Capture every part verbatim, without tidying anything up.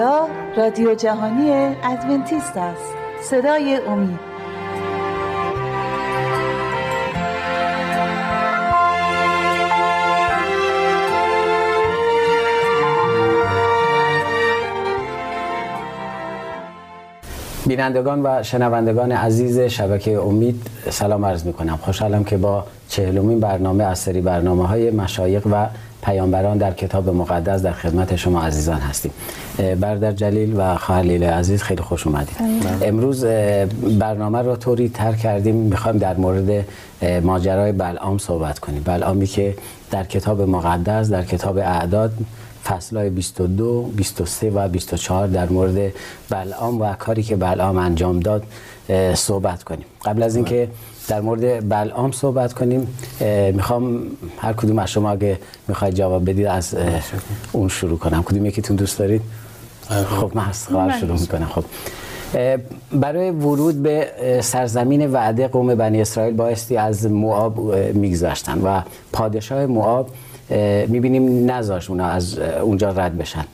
اینجا رادیو جهانی ادونتیست است، صدای امید. بینندگان و شنوندگان عزیز شبکه امید سلام عرض می کنم. خوشحالم که با چهلمین برنامه از سری برنامه های مشایخ و پیامبران در کتاب مقدس در خدمت شما عزیزان هستیم. برادر جلیل و خواهر لیلی عزیز خیلی خوش اومدید. امروز برنامه رو طوری تر کردیم، میخوایم در مورد ماجرای بلعام صحبت کنیم. بلعامی که در کتاب مقدس در کتاب اعداد فصلای بیست و دو، بیست و سه و بیست و چهار در مورد بلعام و کاری که بلعام انجام داد صحبت کنیم. قبل از اینکه در مورد بلعام صحبت کنیم، میخوام هر کدوم از شما اگه میخواید جواب بدید از اون شروع کنم. کدوم یکیتون دوست دارید؟ خب من از خواهر شروع میکنم. خب برای ورود به سرزمین وعده قوم بنی اسرائیل بایستی از موآب میگذشتن و پادشاه موآب میبینیم نذاش اونا از اونجا رد بشن.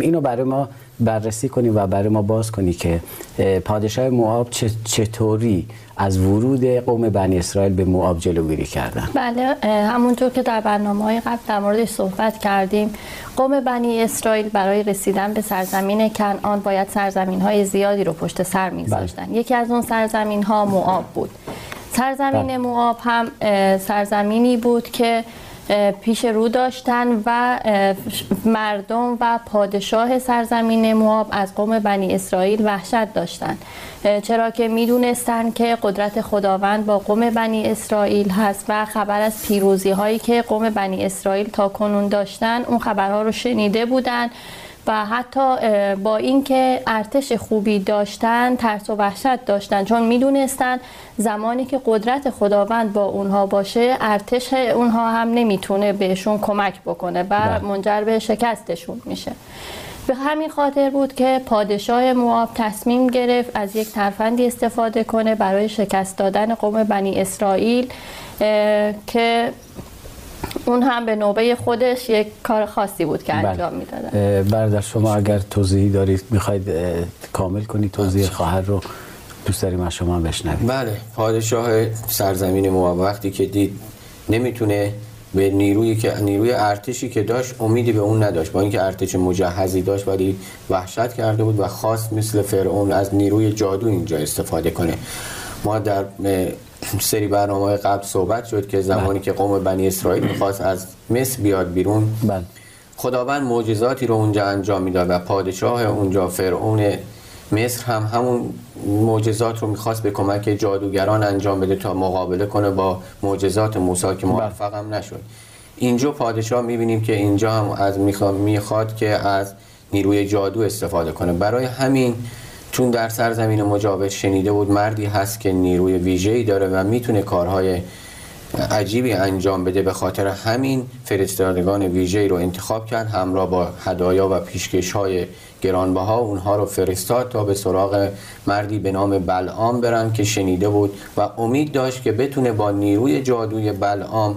اینو برای ما بررسی کنی و برای ما باز کنی که پادشاه موآب چطوری از ورود قوم بنی اسرائیل به موآب جلوگیری کردن. بله، همونطور که در برنامه‌های قبل در موردش صحبت کردیم، قوم بنی اسرائیل برای رسیدن به سرزمین کنعان باید سرزمین‌های زیادی رو پشت سر می‌گذاشتن. یکی از اون سرزمین‌ها موآب بود. سرزمین موآب هم سرزمینی بود که پیش رو داشتن و مردم و پادشاه سرزمین موآب از قوم بنی اسرائیل وحشت داشتند، چرا که میدونستند که قدرت خداوند با قوم بنی اسرائیل هست و خبر از پیروزی هایی که قوم بنی اسرائیل تا کنون داشتن اون خبرها رو شنیده بودند و حتی با اینکه ارتش خوبی داشتن ترس و وحشت داشتن، چون میدونستن زمانی که قدرت خداوند با اونها باشه ارتش اونها هم نمیتونه بهشون کمک بکنه و منجر به شکستشون میشه. به همین خاطر بود که پادشاه موآب تصمیم گرفت از یک ترفندی استفاده کنه برای شکست دادن قوم بنی اسرائیل که اون هم به نوبه خودش یک کار خاصی بود که انجام میدادن. برادر شما اگر توضیحی دارید میخواید کامل کنید، توضیح خواهر رو دوست داریم از شما بشنوید. بله، پادشاه سرزمین موآب وقتی که دید نمیتونه به نیرویی که نیروی ارتشی که داشت امیدی به اون نداشت، با اینکه ارتش مجهزی داشت ولی وحشت کرده بود و خواست مثل فرعون از نیروی جادو اینجا استفاده کنه. ما در سری برنامه‌های قبل صحبت شد که زمانی بلد. که قوم بنی اسرائیل می‌خواست از مصر بیاد بیرون، بلد. خداوند معجزاتی رو اونجا انجام میداد و پادشاه اونجا فرعون مصر هم همون معجزات رو می‌خواست به کمک جادوگران انجام بده تا مقابله کنه با معجزات موسی که موفق هم نشد. اینجا پادشاه می‌بینیم که اینجا هم از می‌خواد که از نیروی جادو استفاده کنه. برای همین چون در سرزمین مجاور شنیده بود مردی هست که نیروی ویژه‌ای داره و میتونه کارهای عجیبی انجام بده، به خاطر همین فرستادگان ویژه‌ای رو انتخاب کرد، همراه با هدایا و پیشکش‌های گرانبها اونها رو فرستاد تا به سراغ مردی به نام بلعام برن که شنیده بود و امید داشت که بتونه با نیروی جادوی بلعام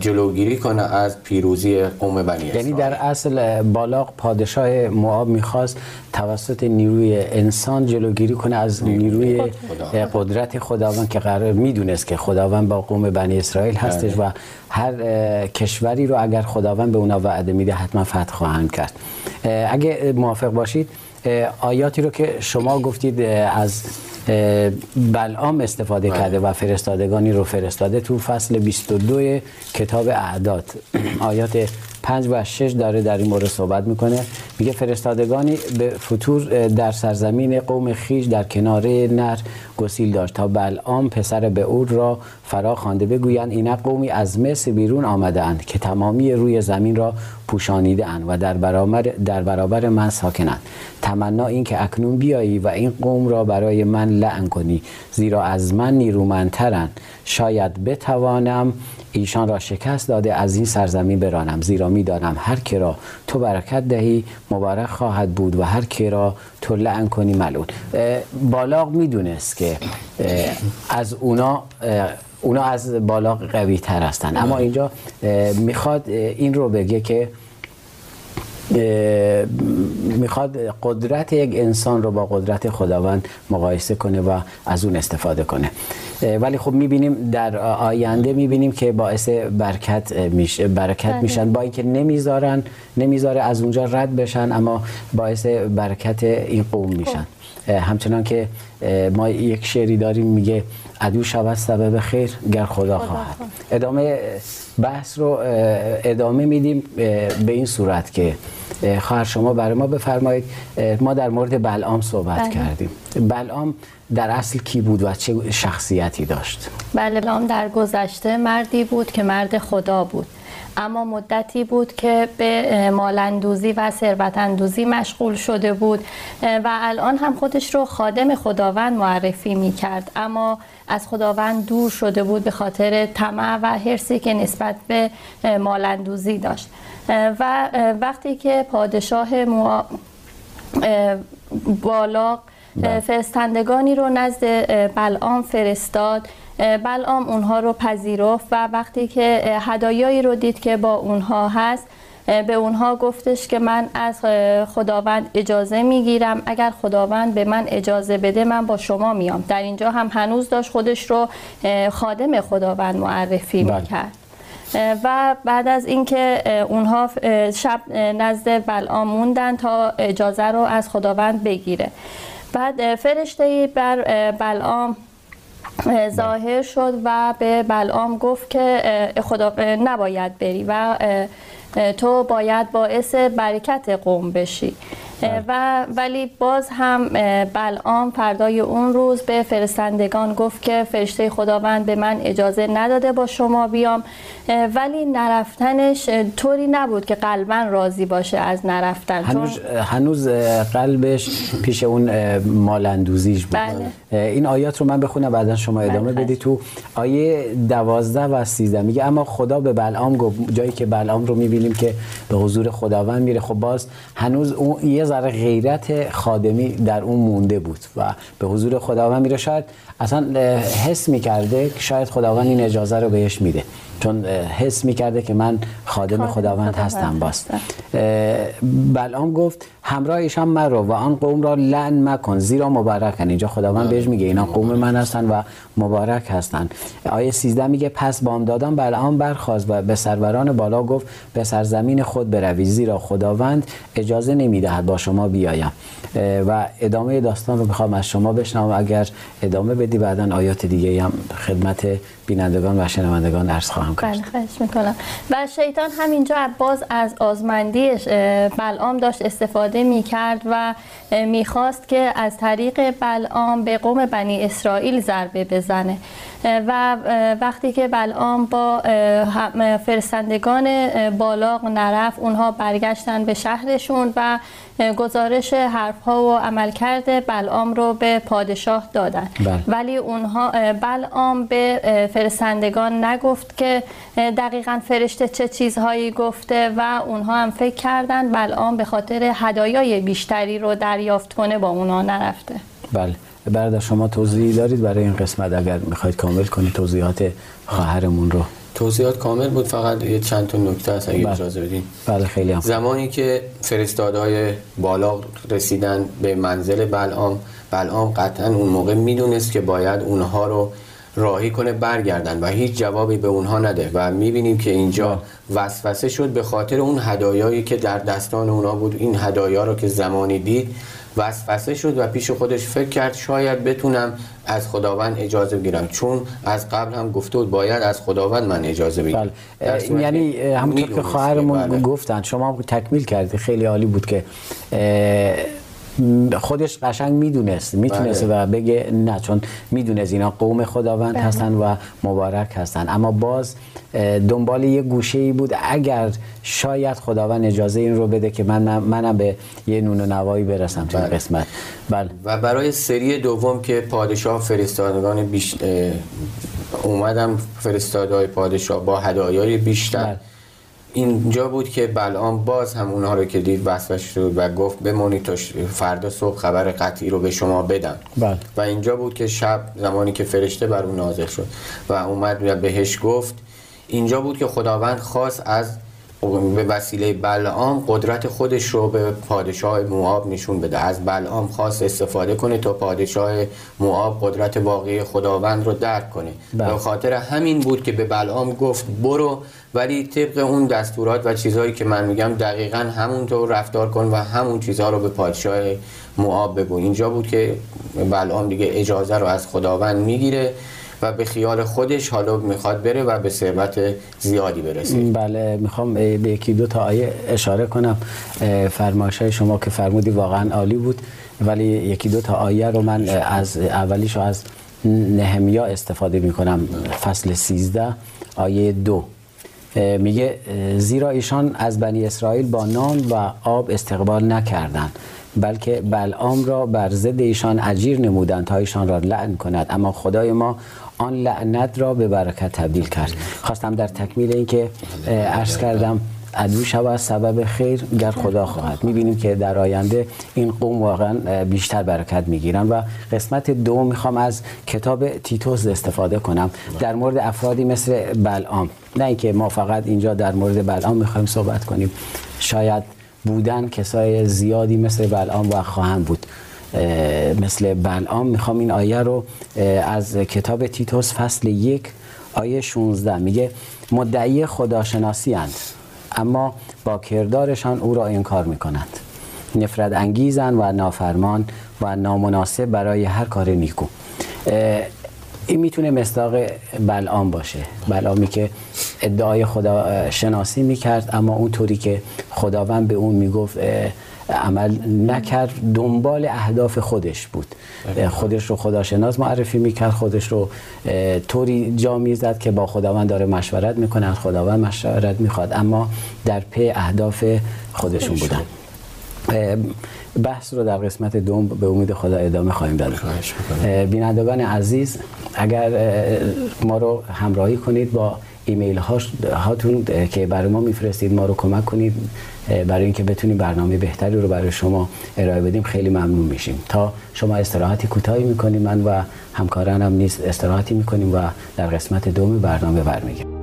جلوگیری کنه از پیروزی قوم بنی اسرائیل. یعنی در اصل بالاق پادشاه موآب میخواست توسط نیروی انسان جلوگیری کنه از نیروی قدرت خداوند که قرار میدونست که خداوند با قوم بنی اسرائیل هستش و هر کشوری رو اگر خداوند به اونا وعده میده حتما فتح خواهند کرد. اگه موافق باشید آیاتی رو که شما گفتید از بلعام استفاده باید. کرده و فرستادگانی رو فرستاده تو فصل بیست و دو کتاب اعداد آیات پنج و شش داره در این مورد صحبت میکنه. میگه فرستادگانی به فتور در سرزمین قوم خیش در کناره نهر گسیل داشت تا بلعام پسر بئور را فرا خوانده بگویند اینک قومی از مصر بیرون آمده اند که تمامی روی زمین را پوشانیده اند و در برابر در برابر من ساکنند. تمنا این که اکنون بیایی و این قوم را برای من لعن کنی، زیرا از من نیرومندترند. شاید بتوانم ایشان را شکست داده از این سرزمین برانم، زیرا میدانم هر که را تو برکت دهی مبارک خواهد بود و هر که را تو لعن کنی ملعون. بالاق میدونست که از اونا اونا از بالاق قوی تر هستن، اما اینجا میخواد این رو بگه که میخواد قدرت یک انسان رو با قدرت خداوند مقایسه کنه و از اون استفاده کنه. ولی خب میبینیم در آینده میبینیم که باعث برکت میش برکت میشن، با اینکه نمیذارن نمیذاره از اونجا رد بشن، اما باعث برکت این قوم میشن. همچنان که ما یک شعری داریم میگه عدو شود سبب خیر گر خدا خواهد. ادامه بحث رو ادامه میدیم به این صورت که خواهر شما برای ما بفرمایید. ما در مورد بلعام صحبت بله. کردیم. بلعام در اصل کی بود و چه شخصیتی داشت؟ بله، بلعام در گذشته مردی بود که مرد خدا بود، اما مدتی بود که به مالندوزی و ثروت‌اندوزی مشغول شده بود و الان هم خودش رو خادم خداوند معرفی می کرد، اما از خداوند دور شده بود به خاطر طمع و حرصی که نسبت به مالندوزی داشت. و وقتی که پادشاه مو... بالاق فرستندگانی رو نزد بلعام فرستاد، بلعام اونها رو پذیرفت و وقتی که هدایایی رو دید که با اونها هست، به اونها گفتش که من از خداوند اجازه میگیرم، اگر خداوند به من اجازه بده من با شما میام. در اینجا هم هنوز داشت خودش رو خادم خداوند معرفی میکرد. و بعد از اینکه اونها شب نزد بلعام موندن تا اجازه رو از خداوند بگیره، بعد فرشته‌ای بر بلعام ظاهر شد و به بلعام گفت که خدا نباید بری و تو باید باعث برکت قوم بشی. و ولی باز هم بلعام فردای اون روز به فرستندگان گفت که فرشته خداوند به من اجازه نداده با شما بیام، ولی نرفتنش طوری نبود که قلباً راضی باشه از نرفتن. هنوز, هنوز قلبش پیش اون مالندوزیش بود. بله. این آیات رو من بخونم بعدا شما ادامه بدید. تو آیه دوازده و سیزده میگه اما خدا به بلعام گفت، جایی که بلعام رو میبینیم که به حضور خداوند میره، خب باز هنوز اون یه ذره غیرت خادمی در اون مونده بود و به حضور خداوند میره. شاید اصلا حس میکرده که شاید خداوند این اجازه رو بهش میده، چون حس میکرده که من خادم, خادم خداوند خدا هستم. باز بلعام گفت همراهش هم مرا و آن قوم را لعن مکن زیرا مبارکن. اینجا خداوند بهش میگه اینا قوم من هستن و مبارک هستن. آیه سیزده میگه پس بامدادان بلعام برخاست و به سروران بالا گفت به سرزمین خود بروی زیرا خداوند اجازه نمیدهد با شما بیایم. و ادامه داستان رو میخوام از شما بشنوم، اگر ادامه بدی بعدن آیات دیگه هم خدمت بینندگان و شنوندگان عرض خواهم کرد. بله، خواهش میکنم. و شیطان همینجا باز از آزمندیش بلعام داشت استفاده میکرد و میخواست که از طریق بلعام به قوم بنی اسرائیل ضربه بزنه. و وقتی که بلعام با فرستندگان بالاق نرفت، اونها برگشتن به شهرشون و گزارش حرفها و عملکرد بلعام رو به پادشاه دادن. بل. ولی اونها بلعام به فرستندگان نگفت که دقیقاً فرشته چه چیزهایی گفته و اونها هم فکر کردن بلعام به خاطر هدایای بیشتری رو دریافت کنه با اونها نرفته. بله. برادر شما توضیحی دارید برای این قسمت؟ اگر میخواید کامل کنید توضیحات خواهرمون رو. توضیحات کامل بود، فقط یه چند تا نکته هست اگه اجازه بدین. بله، خیلی هم. زمانی که فرستادهای بالاق رسیدن به منزل بلعام، بلعام قطعا اون موقع میدونست که باید اونها رو راهی کنه برگردن و هیچ جوابی به اونها نده و میبینیم که اینجا وسوسه شد به خاطر اون هدایایی که در دستان اونها بود. این هدایا رو که زمانی دید وسوسه شد و پیش خودش فکر کرد شاید بتونم از خداوند اجازه بگیرم، چون از قبل هم گفته بود باید از خداوند من اجازه بگیرم. بله. یعنی همونطور که خواهرمون بله. گفتن، شما تکمیل کردی، خیلی عالی بود که خودش قشنگ میدونست میتونست بله. و بگه نه، چون میدونست اینا قوم خداوند بله. هستن و مبارک هستن، اما باز دنبال یه گوشه‌ای بود اگر شاید خداوند اجازه این رو بده که من منم به یه نون و نوایی برسم تو بله. قسمت. بله. و برای سری دوم که پادشاه فرستادگان بیش اومدم فرستادهای پادشاه با هدایای بیشتر بله. اینجا بود که بلعام باز هم اونها رو که دید وسوسه شد و گفت بمونید تا فردا صبح خبر قطعی رو به شما بدن. بله. و اینجا بود که شب زمانی که فرشته بر اون نازل شد و اومد و بهش گفت، اینجا بود که خداوند خواست از به وسیله بلعام قدرت خودش رو به پادشاه موآب نشون بده. از بلعام خواست استفاده کنه تا پادشاه موآب قدرت واقعی خداوند رو درک کنه. به خاطر همین بود که به بلعام گفت برو، ولی طبق اون دستورات و چیزهایی که من میگم دقیقاً همونطور رفتار کن و همون چیزها رو به پادشاه موآب بگو. اینجا بود که بلعام دیگه اجازه رو از خداوند میگیره و به خیال خودش حالا میخواد بره و به ثروت زیادی برسه. بله، میخوام به یکی دو تا آیه اشاره کنم. فرمایش‌های شما که فرمودی واقعا عالی بود، ولی یکی دو تا آیه رو من از اولیش از نهمیا استفاده میکنم. فصل سیزده آیه دو میگه زیرا ایشان از بنی اسرائیل با نان و آب استقبال نکردند، بلکه بلعام را بر ضد ایشان اجیر نمودند تا ایشان را لعن کند، اما خدای ما آن لعنت را به برکت تبدیل کرد. خواستم در تکمیل این که عرض کردم عدو شود سبب خیر گر خدا خواهد. میبینیم که در آینده این قوم واقعا بیشتر برکت میگیرن. و قسمت دو میخوام از کتاب تیتوس استفاده کنم در مورد افرادی مثل بلعام. نه اینکه ما فقط اینجا در مورد بلعام میخوایم صحبت کنیم، شاید بودن کسای زیادی مثل بلعام و خواهم بود مثل بلعام. میخوام این آیه رو از کتاب تیتوس فصل یک آیه شانزده میگه مدعی خداشناسی اند اما با کردارشان او را انکار میکنند، نفرت انگیزند و نافرمان و نامناسب برای هر کار نیکو. این میتونه مصداق بلعام باشه، بلعامی که ادعای خدا شناسی میکرد اما اونطوری که خداوند به اون میگفت عمل نکرد، دنبال اهداف خودش بود. خودش رو خداشناس معرفی میکرد، خودش رو طوری جا میزد که با خداوند داره مشورت میکنه، خداوند مشورت میخواد، اما در پی اهداف خودشون بودن. بحث رو در قسمت دوم به امید خدا ادامه خواهیم داد. بینندگان عزیز، اگر ما رو همراهی کنید با ایمیل هاتون که برای ما میفرستید، ما رو کمک کنید برای اینکه بتونیم برنامه بهتری رو برای شما ارائه بدیم، خیلی ممنون میشیم. تا شما استراحتی کوتاهی میکنیم، من و همکارانم نیز استراحتی میکنیم و در قسمت دوم برنامه برمیگردیم.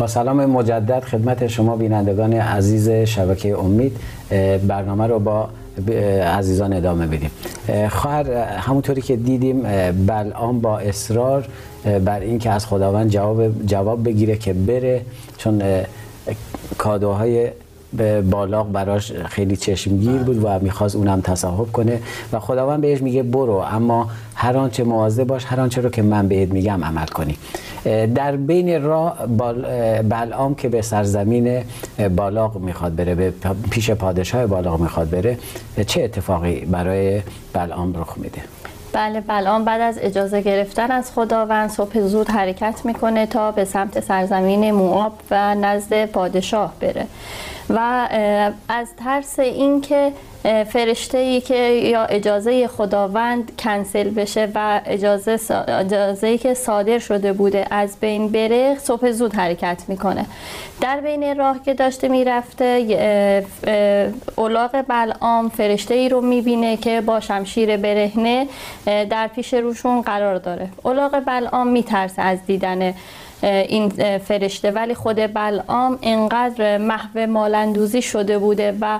با سلام مجدد خدمت شما بینندگان عزیز شبکه امید، برنامه رو با عزیزان ادامه بدیم. خواهر، همونطوری که دیدیم بلعام با اصرار بر این که از خداوند جواب جواب بگیره که بره، چون کادوهای بالاق براش خیلی چشمگیر بود و میخواست اونم تصاحب کنه، و خداوند بهش میگه برو، اما هر آنچه مواظب باش، هر آنچه رو که من بهت میگم عمل کنی. در بین راه بلعام که به سرزمین بالاق میخواد بره، به پیش پادشاه بالاق میخواد بره، چه اتفاقی برای بلعام رخ میده؟ بله، بلعام بعد از اجازه گرفتن از خداوند صبح زود حرکت میکنه تا به سمت سرزمین موآب و نزد پادشاه بره، و از ترس اینکه فرشته‌ای که یا اجازه خداوند کنسل بشه و اجازه اجازه‌ای که صادر شده بوده از بین بره، صبح زود حرکت میکنه. در بین راه که داشته میرفته، اولاغ بلعام فرشته‌ای رو میبینه که با شمشیر برهنه در پیش روشون قرار داره. اولاغ بلعام میترسه از دیدن این فرشته، ولی خود بلعام انقدر محو مالندوزی شده بوده و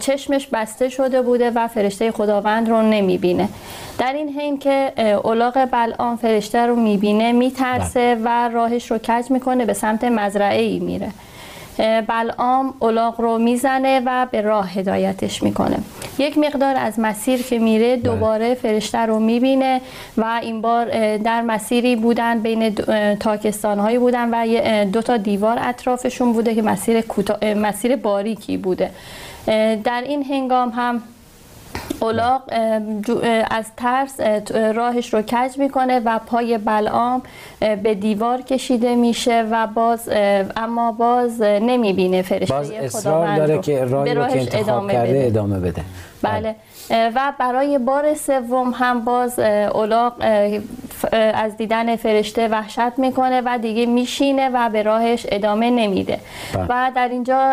چشمش بسته شده بوده و فرشته خداوند رو نمیبینه. در این حین که الاغ بلعام فرشته رو میبینه میترسه و راهش رو کج میکنه، به سمت مزرعه ای میره. بلعام الاغ رو میزنه و به راه هدایتش میکنه. یک مقدار از مسیر که میره دوباره فرشته رو میبینه و این بار در مسیری بودن بین تاکستانهایی بودن و دو تا دیوار اطرافشون بوده که مسیر کوتاه، مسیر باریکی بوده. در این هنگام هم الاغ از ترس راهش رو کج میکنه و پای بلعام به دیوار کشیده میشه و باز اما باز نمیبینه فرشته خداوند. باز اصرار داره رو که راهی رو که انتخاب کرده بده. ادامه بده. بله و برای بار سوم هم باز الاغ از دیدن فرشته وحشت میکنه و دیگه میشینه و به راهش ادامه نمیده و در اینجا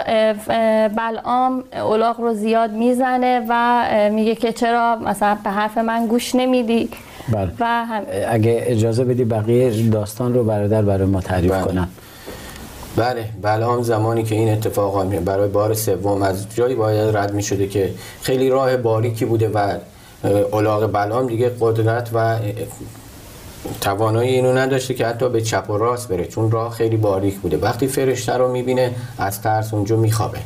بلعام الاغ رو زیاد میزنه و میگه که چرا مثلا به حرف من گوش نمیدی. بله. و هم... اگه اجازه بدی بقیه داستان رو برادر برای ما تعریف بله. کنم. بله بلعام زمانی که این اتفاق میفته برای بار سوم از جایی باید رد میشده که خیلی راه باریکی بوده و الاغ بلعام دیگه قدرت و توانایی اینو نداشته که حتی به چپ و راست بره، چون راه خیلی باریک بوده. وقتی فرشته رو میبینه از ترس اونجا میخوابه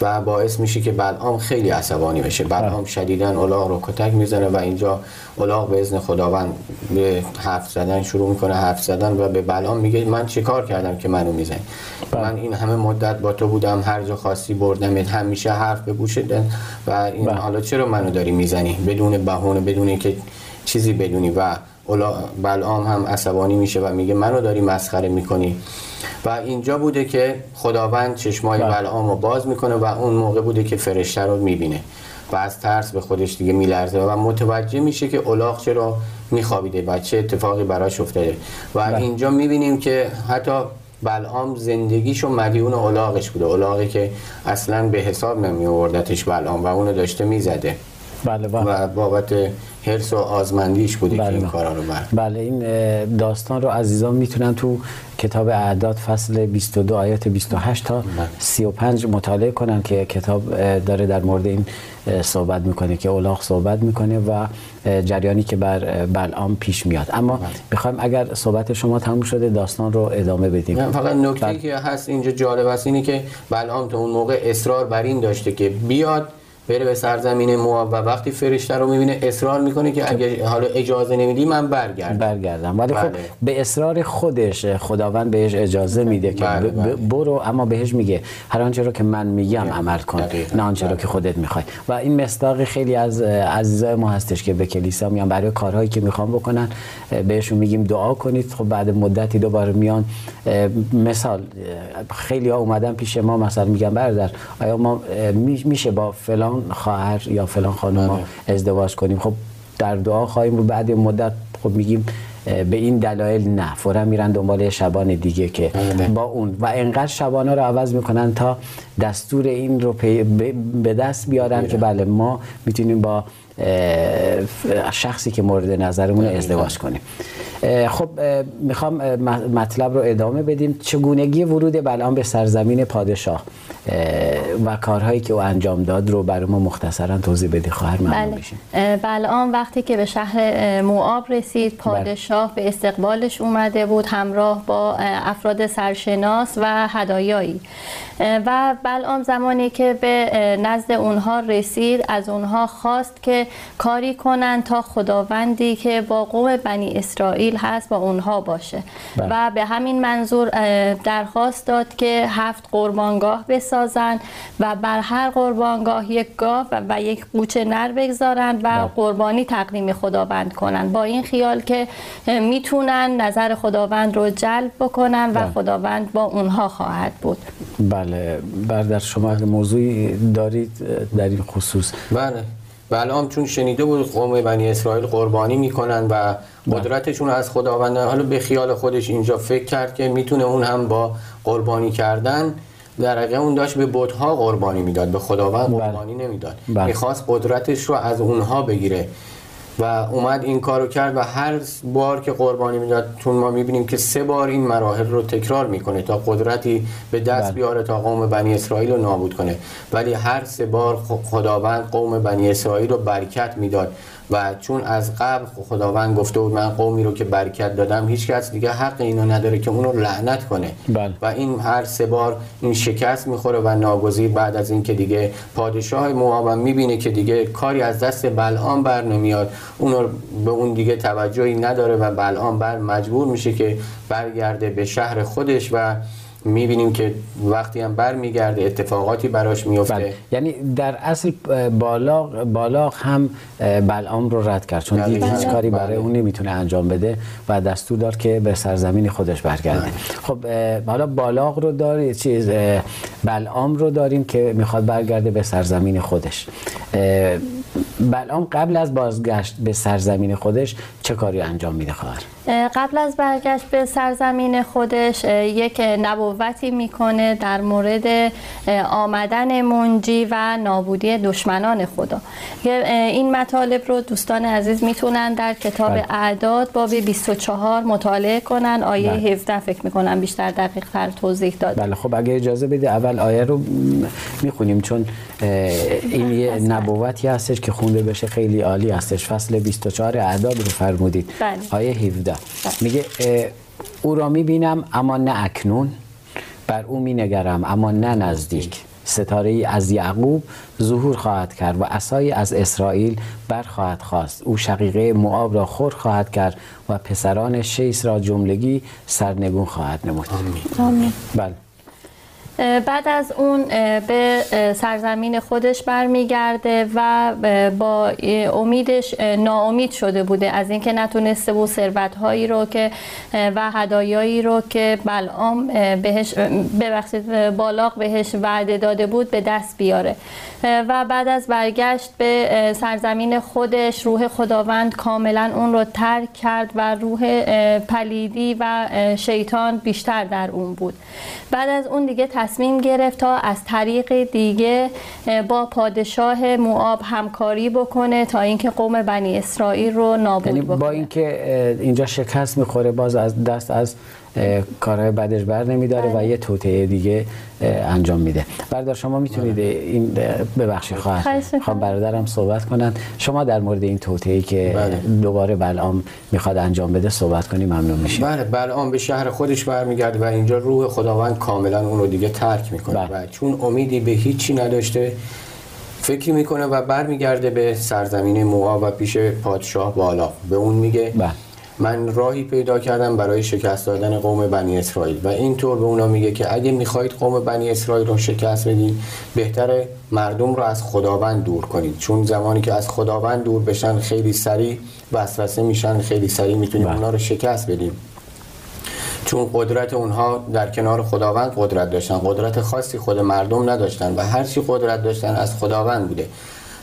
و باعث میشه که بلعام خیلی عصبانی بشه. بلعام شدیداً الاغ رو کتک میزنه و اینجا الاغ به اذن خداوند به حرف زدن شروع میکنه حرف زدن و به بلعام میگه من چه کار کردم که منو میزنی؟ من این همه مدت با تو بودم، هر جا خواستی بردمت، همیشه حرف به گوشت و این حالا چرا منو داری میزنی؟ بدون بهونه، بدون اینکه چیزی بدونی. و بلعام هم عصبانی میشه و میگه منو داری مسخره میکنی. و اینجا بوده که خداوند چشمای بلعام رو باز میکنه و اون موقع بوده که فرشته رو میبینه و از ترس به خودش دیگه میلرزه و متوجه میشه که الاغ چرا میخوابیده و چه اتفاقی براش افتاده. و اینجا میبینیم که حتی بلعام زندگیشو مدیون الاغش بوده، الاغی که اصلا به حساب نمی آوردتش بلعام و اونو داشته میزده. بله بله. و بابت حرص و آزمندیش بوده. بله. که این کارا رو برد. بله این داستان رو عزیزان میتونن تو کتاب اعداد فصل بیست و دو آیات بیست و هشت تا سی و پنج مطالعه کنن که کتاب داره در مورد این صحبت میکنه که الاغ صحبت میکنه و جریانی که بر بلعام پیش میاد. اما میخوایم اگر صحبت شما تموم شده داستان رو ادامه بدیم. فقط نکته که هست اینجا جالب است اینه که بلعام تا اون موقع اصرار بر این داشته که بیاد بره به سرزمین موآب و وقتی فرشته رو میبینه اصرار میکنه که اگه حالا اجازه نمیدی من برگردم برگردم ولی خب به اصرار خودش خداوند بهش اجازه میده که بله بله. برو، اما بهش میگه هر آنچه رو که من میگم عمل کن نه آنچه رو که خودت میخوای. و این مصداق خیلی از عزیزای ما هستش که به کلیسا میان برای کارهایی که میخوان بکنن بهشون میگیم دعا کنید، خب بعد مدتی دوباره میان. مثال خیلی ها اومدن پیش ما مثلا میگن برادر آیا ما میشه با فلان خواهر یا فلان خانم ما ازدواج کنیم؟ خب در دعا خواهیم و بعد مدت خب میگیم به این دلایل نه، فورا میرن دنبال شبان دیگه که با اون و انقدر شبانا رو عوض میکنن تا دستور این رو به دست بیارن میره. که بله ما میتونیم با شخصی که مورد نظرمون ازدواج کنیم. خب میخوام مطلب رو ادامه بدیم. چگونگی ورود بلعام به سرزمین پادشاه و کارهایی که او انجام داد رو برای ما مختصرا توضیح بدی خواهر، ممنون میشیم. بلعام وقتی که به شهر موآب رسید پادشاه بله. به استقبالش اومده بود همراه با افراد سرشناس و هدایایی و بلعام زمانی که به نزد اونها رسید از اونها خواست که کاری کنن تا خداوندی که با قوم بنی اسرائیل هست با اونها باشه بله. و به همین منظور درخواست داد که هفت قربانگاه بسازن و بر هر قربانگاه یک گاو و یک قوچه نر بگذارن و بله. قربانی تقدیم خداوند کنن با این خیال که میتونن نظر خداوند رو جلب بکنن و بله. خداوند با اونها خواهد بود. بله برادر شما اگه موضوعی دارید در این خصوص. بله بلعام چون شنیده بود قوم بنی اسرائیل قربانی میکنن و قدرتشون از خداوند، حالا به خیال خودش اینجا فکر کرد که میتونه اون هم با قربانی کردن در واقع اون داشت به بت‌ها قربانی میداد، به خداوند قربانی نمیداد، میخواست قدرتش رو از اونها بگیره و اومد این کارو کرد و هر بار که قربانی میداد تون ما میبینیم که سه بار این مراحل رو تکرار میکنه تا قدرتی به دست بیاره تا قوم بنی اسرائیل رو نابود کنه. ولی هر سه بار خداوند قوم بنی اسرائیل رو برکت میداد و چون از قبل خداوند گفته بود من قومی رو که برکت دادم هیچ کس دیگه حق اینو نداره که اون رو لعنت کنه. بل. و این هر سه بار این شکست میخوره و ناگزیر بعد از این که دیگه پادشاه موآب میبینه که دیگه کاری از دست بلعام بر نمیاد، اون رو به اون دیگه توجهی نداره و بلعام بر مجبور میشه که برگرده به شهر خودش و میبینیم که وقتی هم بر میگرده اتفاقاتی براش میفته. بله. یعنی در اصل بالاق بالاق هم بلعام رو رد کرد چون دید هیچ کاری برای اون نمیتونه انجام بده و دستور داد که به سرزمین خودش برگرده. بله. خب حالا بالاق رو داریم، چیز بلعام رو داریم که میخواد برگرده به سرزمین خودش. بلعام قبل از بازگشت به سرزمین خودش چه کاری انجام میده خواهر؟ قبل از برگشت به سرزمین خودش یک نبوتی میکنه در مورد آمدن منجی و نابودی دشمنان خدا. این مطالب رو دوستان عزیز میتونن در کتاب اعداد باب بیست و چهار مطالعه کنن. آیه بلد. هفده فکر میکنن بیشتر دقیق تر توضیح داده. بله. خب اگه اجازه بده اول آیه رو میخونیم چون این یه نبوتی هستش که خونده بشه. خیلی عالی هستش. فصل بیست و چهار اعداد رو فرمودید. بله. آیه هفده میگه او را میبینم اما نه اکنون، بر او می نگرم اما نه نزدیک. ستاره ای از یعقوب ظهور خواهد کرد و عصایی از اسرائیل بر خواهد خاست. او شقیقه موآب را خرد خواهد کرد و پسران شیس را جملگی سرنگون خواهد نمود. آمین. بله. بعد از اون به سرزمین خودش برمیگرده و با امیدش ناامید شده بوده از اینکه نتونسته بود ثروت‌هایی رو که و هدایایی رو که بلعام بهش ببخشید بالاق بهش وعده داده بود به دست بیاره. و بعد از برگشت به سرزمین خودش روح خداوند کاملا اون رو ترک کرد و روح پلیدی و شیطان بیشتر در اون بود. بعد از اون دیگه تصمیم گرفت تا از طریق دیگه با پادشاه موآب همکاری بکنه تا اینکه قوم بنی اسرائیل رو نابود بکنه. یعنی با اینکه اینجا شکست میخوره باز از دست از کارهای بعدش بر نمیداره و یه توطئه دیگه انجام میده. برادر شما میتونید این ببخشید خواهر خانم برادرم صحبت کنند. شما در مورد این توطئه‌ای که بله. دوباره بلعام میخواد انجام بده صحبت کنی ممنون میشم. بله. بلعام به شهر خودش برمیگرده و اینجا روح خداوند کاملا اون رو دیگه ترک میکنه. بله. و چون امیدی به هیچی نداشته فکر میکنه و برمیگرده به سرزمین موآب و پیش پادشاه بالاق. به اون میگه بله. من راهی پیدا کردم برای شکست دادن قوم بنی اسرائیل و اینطور به اونا میگه که اگه میخواید قوم بنی اسرائیل رو شکست بدید بهتره مردم رو از خداوند دور کنید، چون زمانی که از خداوند دور بشن خیلی سریع وسوسه میشن، خیلی سریع میتونیم اونا رو شکست بدیم، چون قدرت اونها در کنار خداوند قدرت داشتن، قدرت خاصی خود مردم نداشتن و هرچی قدرت داشتن از خداوند بوده.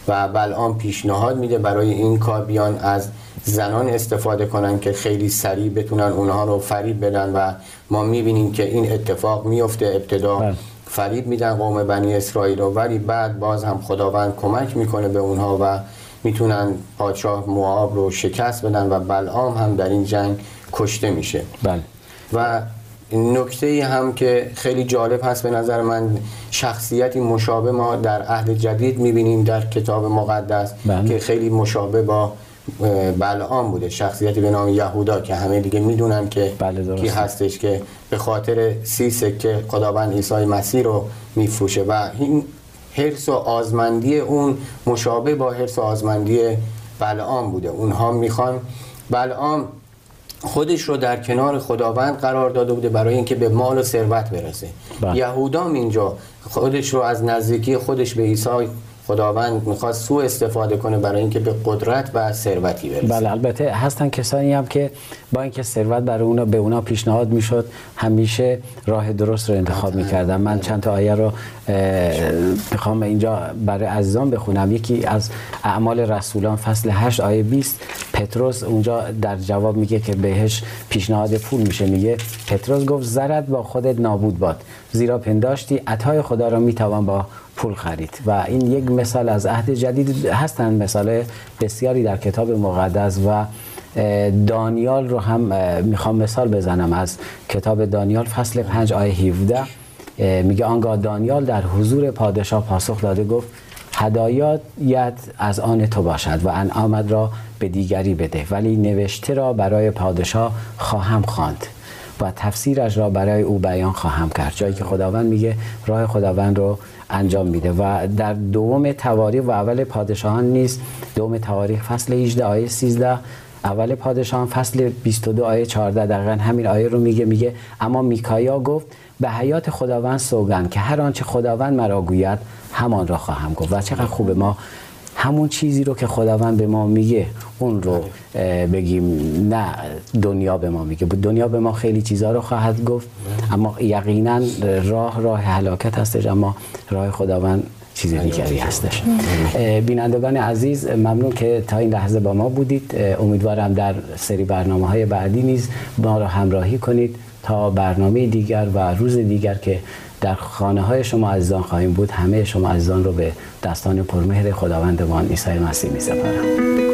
و بلعام پیشنهاد میده برای این کار بیان از زنان استفاده کنن که خیلی سریع بتونن اونها رو فریب بدن و ما میبینیم که این اتفاق میفته. ابتدا بل. فریب میدن قوم بنی اسرائیل رو ولی بعد باز هم خداوند کمک میکنه به اونها و میتونن پادشاه موآب رو شکست بدن و بلعام هم در این جنگ کشته میشه. بل. و نکته هم که خیلی جالب هست به نظر من، شخصیتی مشابه ما در عهد جدید میبینیم در کتاب مقدس بل. که خیلی مشابه با بلعام بوده، شخصیتی به نام یهودا که همه دیگه میدونن که بله کی هستش که به خاطر سی سکه خداوند عیسی مسیح رو میفروشه و این حرص و آزمندی اون مشابه با حرص و آزمندی بلعام بوده. اونها میخوان بلعام خودش رو در کنار خداوند قرار داده بوده برای اینکه به مال و ثروت برسه. یهودا اینجا خودش رو از نزدیکی خودش به عیسی خداوند میخواد سوء استفاده کنه برای اینکه به قدرت و ثروتی برسه. بله. البته هستن کسانی هم که با اینکه ثروت برای اونا به اونا پیشنهاد میشد همیشه راه درست رو انتخاب میکردن. من چند تا آیه رو میخوام اینجا برای عزیزان بخونم. یکی از اعمال رسولان فصل هشت آیه بیست، پتروس اونجا در جواب میگه که بهش پیشنهاد پول میشه، میگه پتروس گفت زرت با خودت نابود باد، زیرا پنداشتی عطای خدا را میتوان با پول خرید. و این یک مثال از عهد جدید هستند، مثال بسیاری در کتاب مقدس. و دانیال رو هم میخوام مثال بزنم از کتاب دانیال فصل پنج آیه هفده میگه آنگاه دانیال در حضور پادشاه پاسخ داده گفت هدایت از آن تو باشد و انعامت را به دیگری بده، ولی نوشته را برای پادشاه خواهم خواند و تفسیرش را برای او بیان خواهم کرد. جایی که خداوند میگه راه خداوند رو انجام میده. و در دوم تواریخ و اول پادشاهان نیست، دوم تواریخ فصل هجده آیه سیزده، اول پادشاهان فصل بیست و دو آیه چهارده دقیقا همین آیه رو میگه. میگه اما میکایا گفت به حیات خداوند سوگند که هر آنچه خداوند مرا گوید همان را خواهم گفت. و چقدر خوبه ما همون چیزی رو که خداوند به ما میگه اون رو بگیم، نه دنیا به ما میگه. دنیا به ما خیلی چیزها رو خواهد گفت، اما یقینا راه راه هلاکت هستش، اما راه خداوند چیز دیگری هستش. بینندگان عزیز، ممنون که تا این لحظه با ما بودید. امیدوارم در سری برنامه‌های بعدی نیز ما را همراهی کنید تا برنامه دیگر و روز دیگر که در خانه های شما عزیزان خواهیم بود. همه شما عزیزان رو به دستان پرمهر خداوندمان عیسی مسیح می سپارم.